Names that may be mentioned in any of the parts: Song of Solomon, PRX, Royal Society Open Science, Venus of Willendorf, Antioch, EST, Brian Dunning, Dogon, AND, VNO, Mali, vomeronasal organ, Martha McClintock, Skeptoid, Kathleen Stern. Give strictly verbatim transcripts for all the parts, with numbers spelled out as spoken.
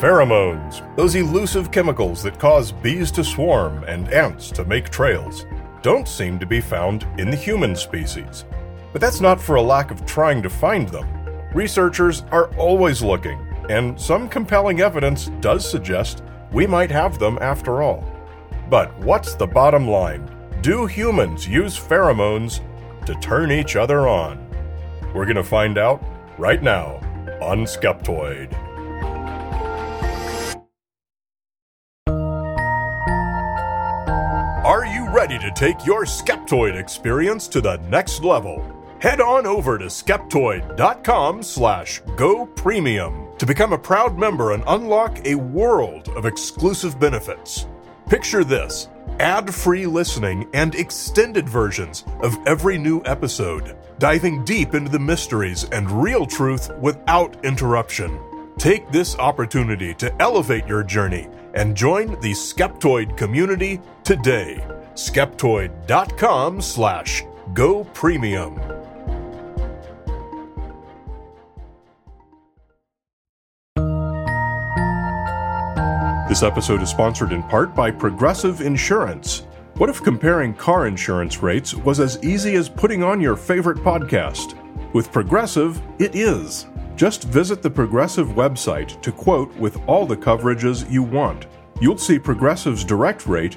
pheromones, those elusive chemicals that cause bees to swarm and ants to make trails, don't seem to be found in the human species. But that's not for a lack of trying to find them. Researchers are always looking, and some compelling evidence does suggest we might have them after all. But what's the bottom line? Do humans use pheromones to turn each other on? We're going to find out right now on Skeptoid. Are you ready to take your Skeptoid experience to the next level? Head on over to skeptoid.com slash go premium to become a proud member and unlock a world of exclusive benefits. Picture this: ad-free listening and extended versions of every new episode, diving deep into the mysteries and real truth without interruption. Take this opportunity to elevate your journey and join the Skeptoid community today. Skeptoid.com slash go premium. This episode is sponsored in part by Progressive Insurance. What if comparing car insurance rates was as easy as putting on your favorite podcast? With Progressive, it is. Just visit the Progressive website to quote with all the coverages you want. You'll see Progressive's direct rate,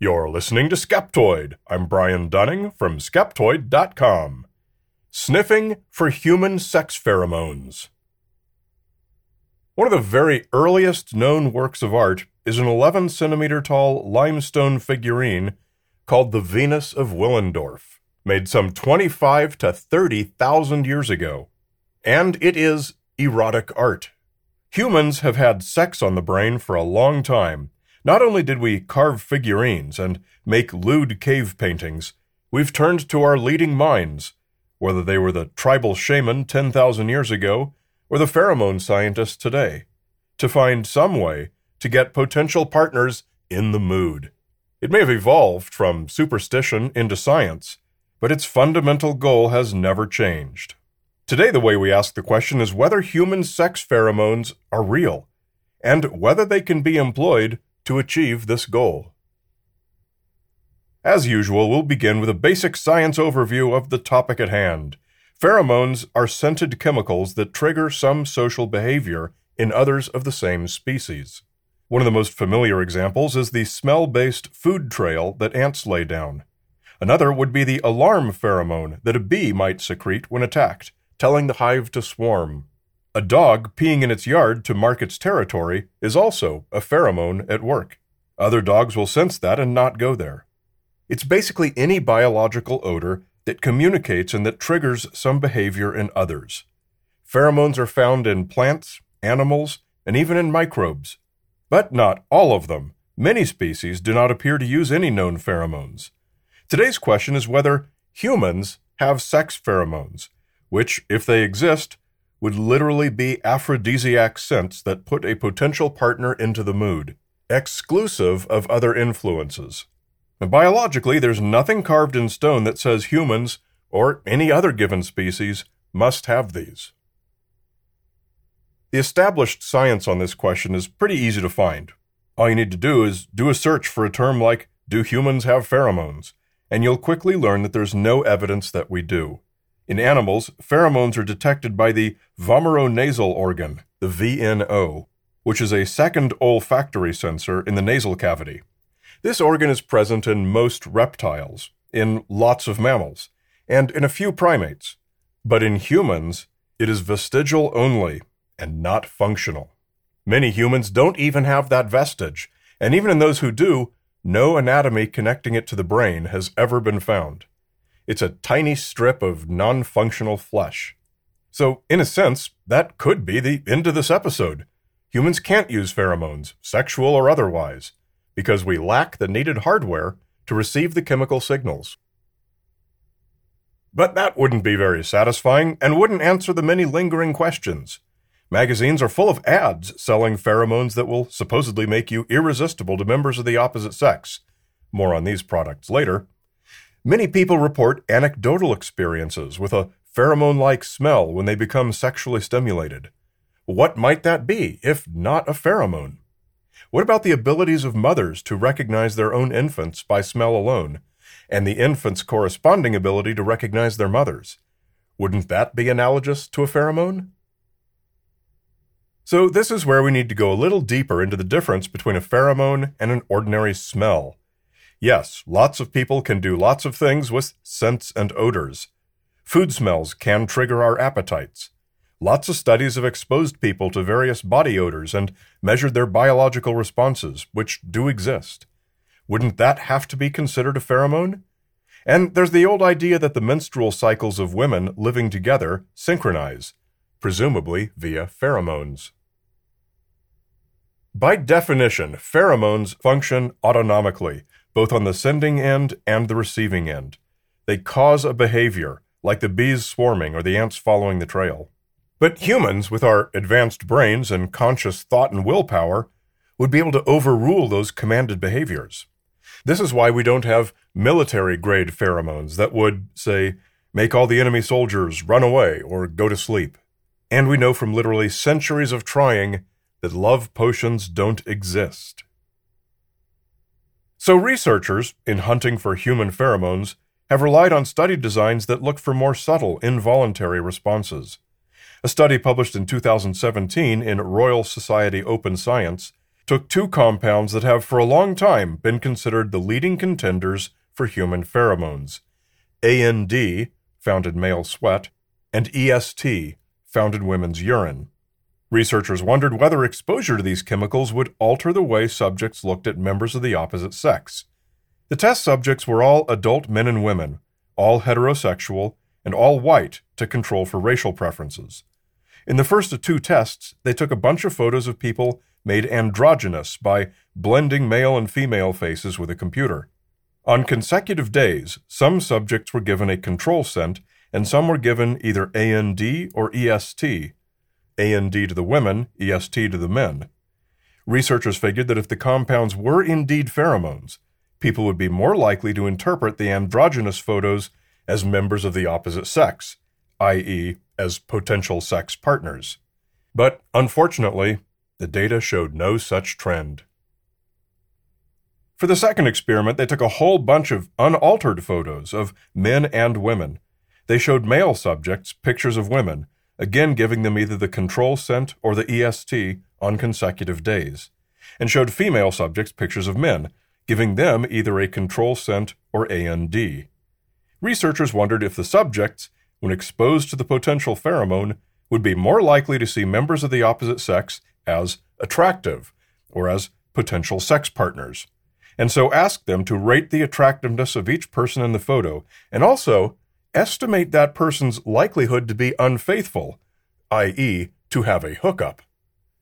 You're listening to Skeptoid. I'm Brian Dunning from Skeptoid dot com. Sniffing for human sex pheromones. One of the very earliest known works of art is an eleven centimeter tall limestone figurine called the Venus of Willendorf, made some twenty-five to thirty thousand years ago. And it is erotic art. Humans have had sex on the brain for a long time. Not only did we carve figurines and make lewd cave paintings, we've turned to our leading minds, whether they were the tribal shaman ten thousand years ago or the pheromone scientists today, to find some way to get potential partners in the mood. It may have evolved from superstition into science, but its fundamental goal has never changed. Today, the way we ask the question is whether human sex pheromones are real, and whether they can be employed to achieve this goal. As usual, we'll begin with a basic science overview of the topic at hand. Pheromones are scented chemicals that trigger some social behavior in others of the same species. One of the most familiar examples is the smell-based food trail that ants lay down. Another would be the alarm pheromone that a bee might secrete when attacked, telling the hive to swarm. A dog peeing in its yard to mark its territory is also a pheromone at work. Other dogs will sense that and not go there. It's basically any biological odor that communicates and that triggers some behavior in others. Pheromones are found in plants, animals, and even in microbes. But not all of them. Many species do not appear to use any known pheromones. Today's question is whether humans have sex pheromones, which, if they exist, would literally be aphrodisiac scents that put a potential partner into the mood, exclusive of other influences. Biologically, there's nothing carved in stone that says humans, or any other given species, must have these. The established science on this question is pretty easy to find. All you need to do is do a search for a term like, do humans have pheromones? And you'll quickly learn that there's no evidence that we do. In animals, pheromones are detected by the vomeronasal organ, the V N O, which is a second olfactory sensor in the nasal cavity. This organ is present in most reptiles, in lots of mammals, and in a few primates. But in humans, it is vestigial only and not functional. Many humans don't even have that vestige, and even in those who do, no anatomy connecting it to the brain has ever been found. It's a tiny strip of non-functional flesh. So, in a sense, that could be the end of this episode. Humans can't use pheromones, sexual or otherwise, because we lack the needed hardware to receive the chemical signals. But that wouldn't be very satisfying and wouldn't answer the many lingering questions. Magazines are full of ads selling pheromones that will supposedly make you irresistible to members of the opposite sex. More on these products later. Many people report anecdotal experiences with a pheromone-like smell when they become sexually stimulated. What might that be, if not a pheromone? What about the abilities of mothers to recognize their own infants by smell alone, and the infant's corresponding ability to recognize their mothers? Wouldn't that be analogous to a pheromone? So this is where we need to go a little deeper into the difference between a pheromone and an ordinary smell. Yes, lots of people can do lots of things with scents and odors. Food smells can trigger our appetites. Lots of studies have exposed people to various body odors and measured their biological responses, which do exist. Wouldn't that have to be considered a pheromone? And there's the old idea that the menstrual cycles of women living together synchronize, presumably via pheromones. By definition, pheromones function autonomically, both on the sending end and the receiving end. They cause a behavior, like the bees swarming or the ants following the trail. But humans, with our advanced brains and conscious thought and willpower, would be able to overrule those commanded behaviors. This is why we don't have military-grade pheromones that would, say, make all the enemy soldiers run away or go to sleep. And we know from literally centuries of trying that love potions don't exist. So researchers, in hunting for human pheromones, have relied on study designs that look for more subtle, involuntary responses. A study published in two thousand seventeen in Royal Society Open Science took two compounds that have for a long time been considered the leading contenders for human pheromones: A N D, found in male sweat, and E S T, found in women's urine. Researchers wondered whether exposure to these chemicals would alter the way subjects looked at members of the opposite sex. The test subjects were all adult men and women, all heterosexual, and all white to control for racial preferences. In the first of two tests, they took a bunch of photos of people made androgynous by blending male and female faces with a computer. On consecutive days, some subjects were given a control scent, and some were given either A N D or E S T. A N D to the women, E S T to the men. Researchers figured that if the compounds were indeed pheromones, people would be more likely to interpret the androgynous photos as members of the opposite sex, that is, as potential sex partners. But unfortunately, the data showed no such trend. For the second experiment, they took a whole bunch of unaltered photos of men and women. They showed male subjects pictures of women, again giving them either the control scent or the E S T on consecutive days, and showed female subjects pictures of men, giving them either a control scent or A N D. Researchers wondered if the subjects, when exposed to the potential pheromone, would be more likely to see members of the opposite sex as attractive, or as potential sex partners, and so asked them to rate the attractiveness of each person in the photo, and also estimate that person's likelihood to be unfaithful, that is, to have a hookup.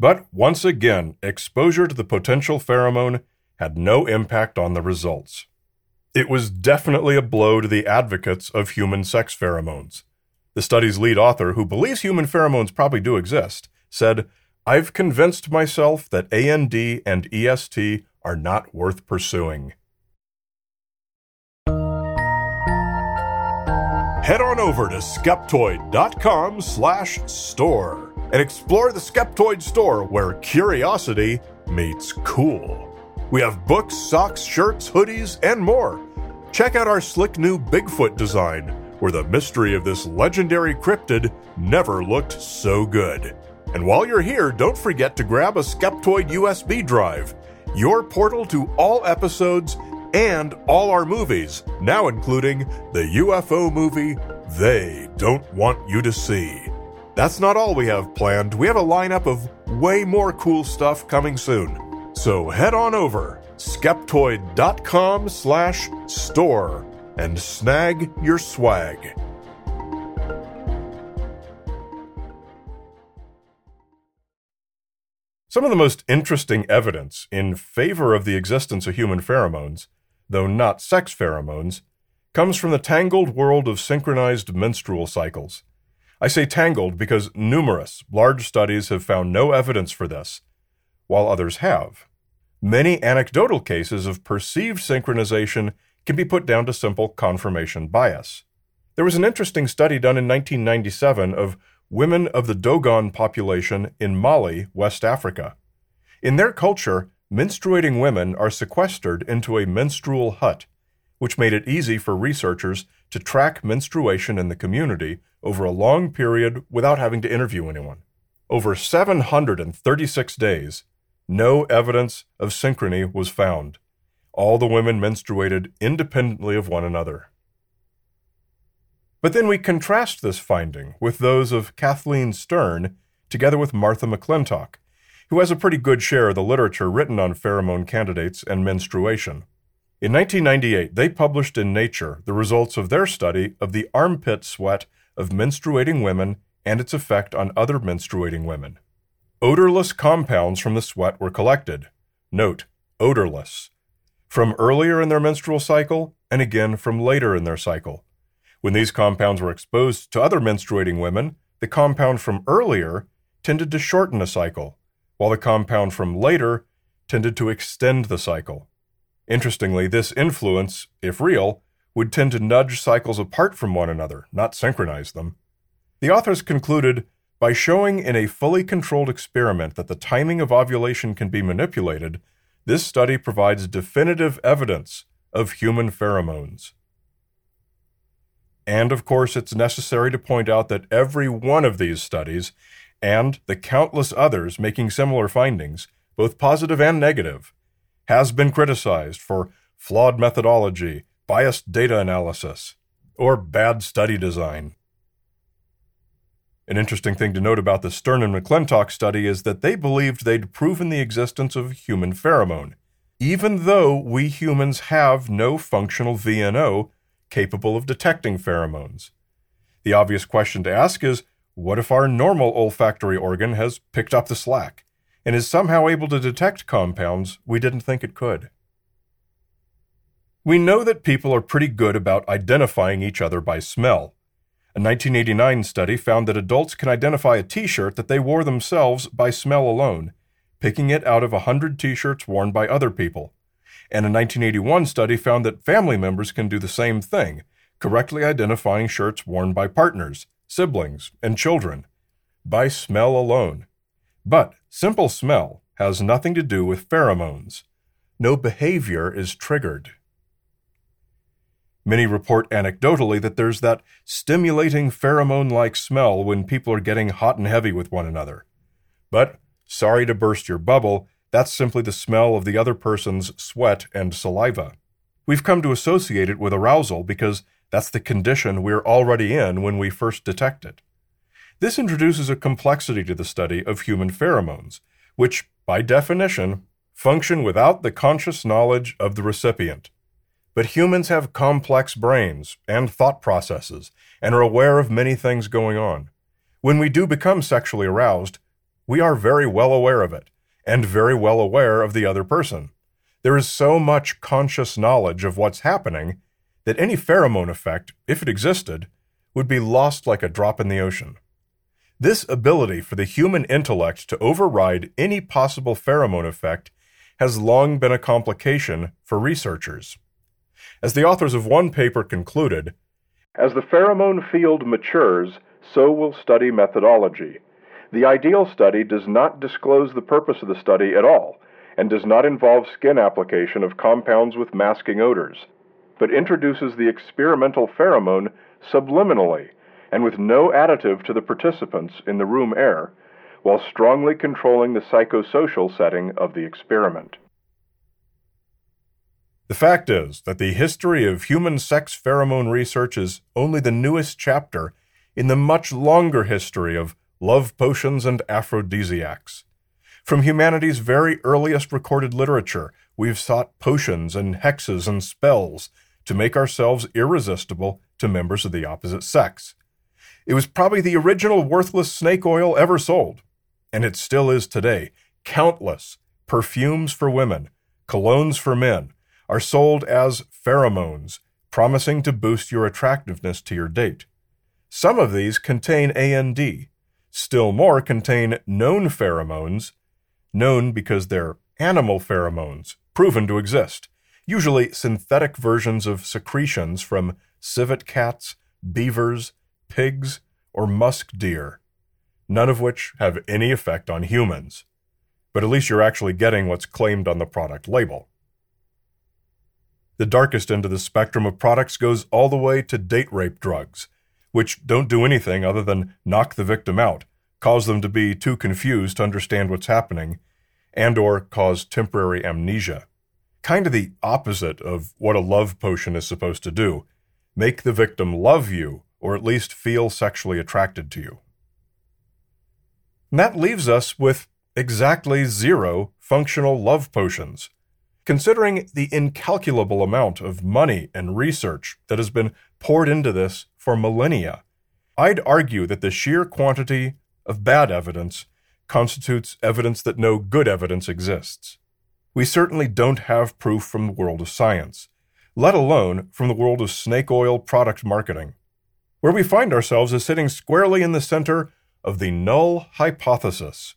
But once again, exposure to the potential pheromone had no impact on the results. It was definitely a blow to the advocates of human sex pheromones. The study's lead author, who believes human pheromones probably do exist, said, "I've convinced myself that A N D and E S T are not worth pursuing." Head on over to Skeptoid.com slash store and explore the Skeptoid store, where curiosity meets cool. We have books, socks, shirts, hoodies, and more. Check out our slick new Bigfoot design, where the mystery of this legendary cryptid never looked so good. And while you're here, don't forget to grab a Skeptoid U S B drive, your portal to all episodes and all our movies, now including the U F O movie They Don't Want You to See. That's not all we have planned. We have a lineup of way more cool stuff coming soon. So head on over, Skeptoid.com slash store, and snag your swag. Some of the most interesting evidence in favor of the existence of human pheromones, though not sex pheromones, comes from the tangled world of synchronized menstrual cycles. I say tangled because numerous large studies have found no evidence for this, while others have. Many anecdotal cases of perceived synchronization can be put down to simple confirmation bias. There was an interesting study done in nineteen ninety-seven of women of the Dogon population in Mali, West Africa. In their culture, menstruating women are sequestered into a menstrual hut, which made it easy for researchers to track menstruation in the community over a long period without having to interview anyone. Over seven hundred thirty-six days, no evidence of synchrony was found. All the women menstruated independently of one another. But then we contrast this finding with those of Kathleen Stern together with Martha McClintock, who has a pretty good share of the literature written on pheromone candidates and menstruation. In nineteen ninety-eight, they published in Nature the results of their study of the armpit sweat of menstruating women and its effect on other menstruating women. Odorless compounds from the sweat were collected. Note, odorless. From earlier in their menstrual cycle, and again from later in their cycle. When these compounds were exposed to other menstruating women, the compound from earlier tended to shorten a cycle, while the compound from later tended to extend the cycle. Interestingly, this influence, if real, would tend to nudge cycles apart from one another, not synchronize them. The authors concluded, by showing in a fully controlled experiment that the timing of ovulation can be manipulated, this study provides definitive evidence of human pheromones. And, of course, it's necessary to point out that every one of these studies, and the countless others making similar findings, both positive and negative, has been criticized for flawed methodology, biased data analysis, or bad study design. An interesting thing to note about the Stern and McClintock study is that they believed they'd proven the existence of human pheromone, even though we humans have no functional V N O capable of detecting pheromones. The obvious question to ask is, what if our normal olfactory organ has picked up the slack and is somehow able to detect compounds we didn't think it could? We know that people are pretty good about identifying each other by smell. A nineteen eighty-nine study found that adults can identify a t-shirt that they wore themselves by smell alone, picking it out of one hundred t-shirts worn by other people. And a nineteen eighty-one study found that family members can do the same thing, correctly identifying shirts worn by partners, siblings, and children, by smell alone. But simple smell has nothing to do with pheromones. No behavior is triggered. Many report anecdotally that there's that stimulating pheromone-like smell when people are getting hot and heavy with one another. But, sorry to burst your bubble, that's simply the smell of the other person's sweat and saliva. We've come to associate it with arousal because that's the condition we're already in when we first detect it. This introduces a complexity to the study of human pheromones, which, by definition, function without the conscious knowledge of the recipient. But humans have complex brains and thought processes and are aware of many things going on. When we do become sexually aroused, we are very well aware of it, and very well aware of the other person. There is so much conscious knowledge of what's happening that any pheromone effect, if it existed, would be lost like a drop in the ocean. This ability for the human intellect to override any possible pheromone effect has long been a complication for researchers. As the authors of one paper concluded, as the pheromone field matures, so will study methodology. The ideal study does not disclose the purpose of the study at all, and does not involve skin application of compounds with masking odors, but introduces the experimental pheromone subliminally and with no additive to the participants in the room air, while strongly controlling the psychosocial setting of the experiment. The fact is that the history of human sex pheromone research is only the newest chapter in the much longer history of love potions and aphrodisiacs. From humanity's very earliest recorded literature, we've sought potions and hexes and spells to make ourselves irresistible to members of the opposite sex. It was probably the original worthless snake oil ever sold, and it still is today, countless perfumes for women, colognes for men, are sold as pheromones, promising to boost your attractiveness to your date. Some of these contain A N D. Still more contain known pheromones, known because they're animal pheromones, proven to exist, usually synthetic versions of secretions from civet cats, beavers, pigs, or musk deer, none of which have any effect on humans. But at least you're actually getting what's claimed on the product label. The darkest end of the spectrum of products goes all the way to date rape drugs, which don't do anything other than knock the victim out, cause them to be too confused to understand what's happening, and or cause temporary amnesia. Kind of the opposite of what a love potion is supposed to do. Make the victim love you, or at least feel sexually attracted to you. And that leaves us with exactly zero functional love potions. Considering the incalculable amount of money and research that has been poured into this for millennia, I'd argue that the sheer quantity of bad evidence constitutes evidence that no good evidence exists. We certainly don't have proof from the world of science, let alone from the world of snake oil product marketing. Where we find ourselves is sitting squarely in the center of the null hypothesis.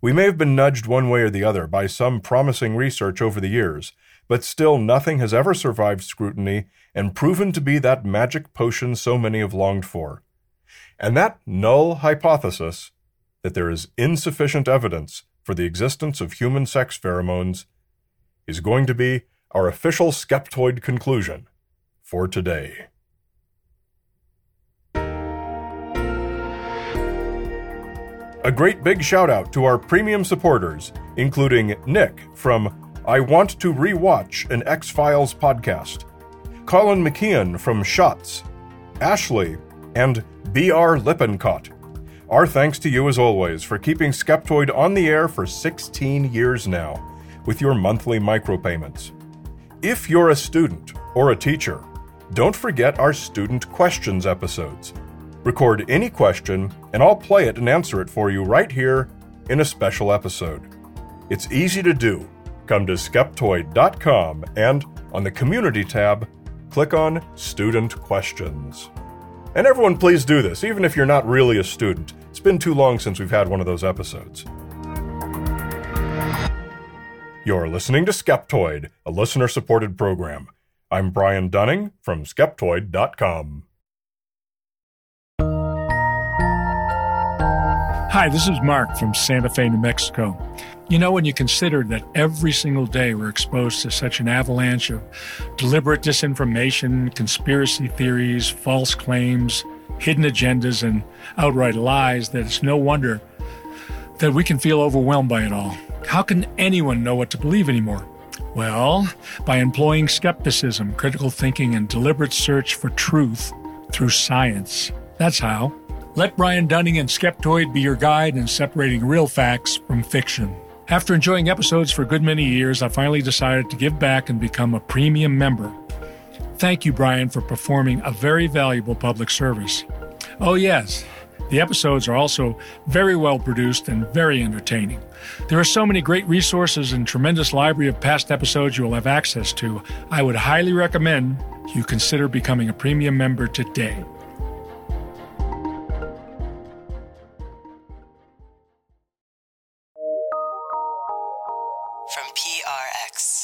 We may have been nudged one way or the other by some promising research over the years, but still nothing has ever survived scrutiny and proven to be that magic potion so many have longed for. And that null hypothesis, that there is insufficient evidence for the existence of human sex pheromones, is going to be our official Skeptoid conclusion for today. A great big shout-out to our premium supporters, including Nick from I Want to Rewatch an X-Files Podcast, Colin McKeon from Shots, Ashley, and B R Lippincott. Our thanks to you as always for keeping Skeptoid on the air for sixteen years now, with your monthly micropayments. If you're a student or a teacher, don't forget our student questions episodes. Record any question, and I'll play it and answer it for you right here in a special episode. It's easy to do. Come to skeptoid dot com and, on the Community tab, click on Student Questions. And everyone, please do this, even if you're not really a student. It's been too long since we've had one of those episodes. You're listening to Skeptoid, a listener-supported program. I'm Brian Dunning from skeptoid dot com. Hi, this is Mark from Santa Fe, New Mexico. You know, when you consider that every single day we're exposed to such an avalanche of deliberate disinformation, conspiracy theories, false claims, hidden agendas, and outright lies, that it's no wonder that we can feel overwhelmed by it all. How can anyone know what to believe anymore? Well, by employing skepticism, critical thinking, and deliberate search for truth through science. That's how. Let Brian Dunning and Skeptoid be your guide in separating real facts from fiction. After enjoying episodes for a good many years, I finally decided to give back and become a premium member. Thank you, Brian, for performing a very valuable public service. Oh, yes, the episodes are also very well produced and very entertaining. There are so many great resources and tremendous library of past episodes you will have access to. I would highly recommend you consider becoming a premium member today. From P R X.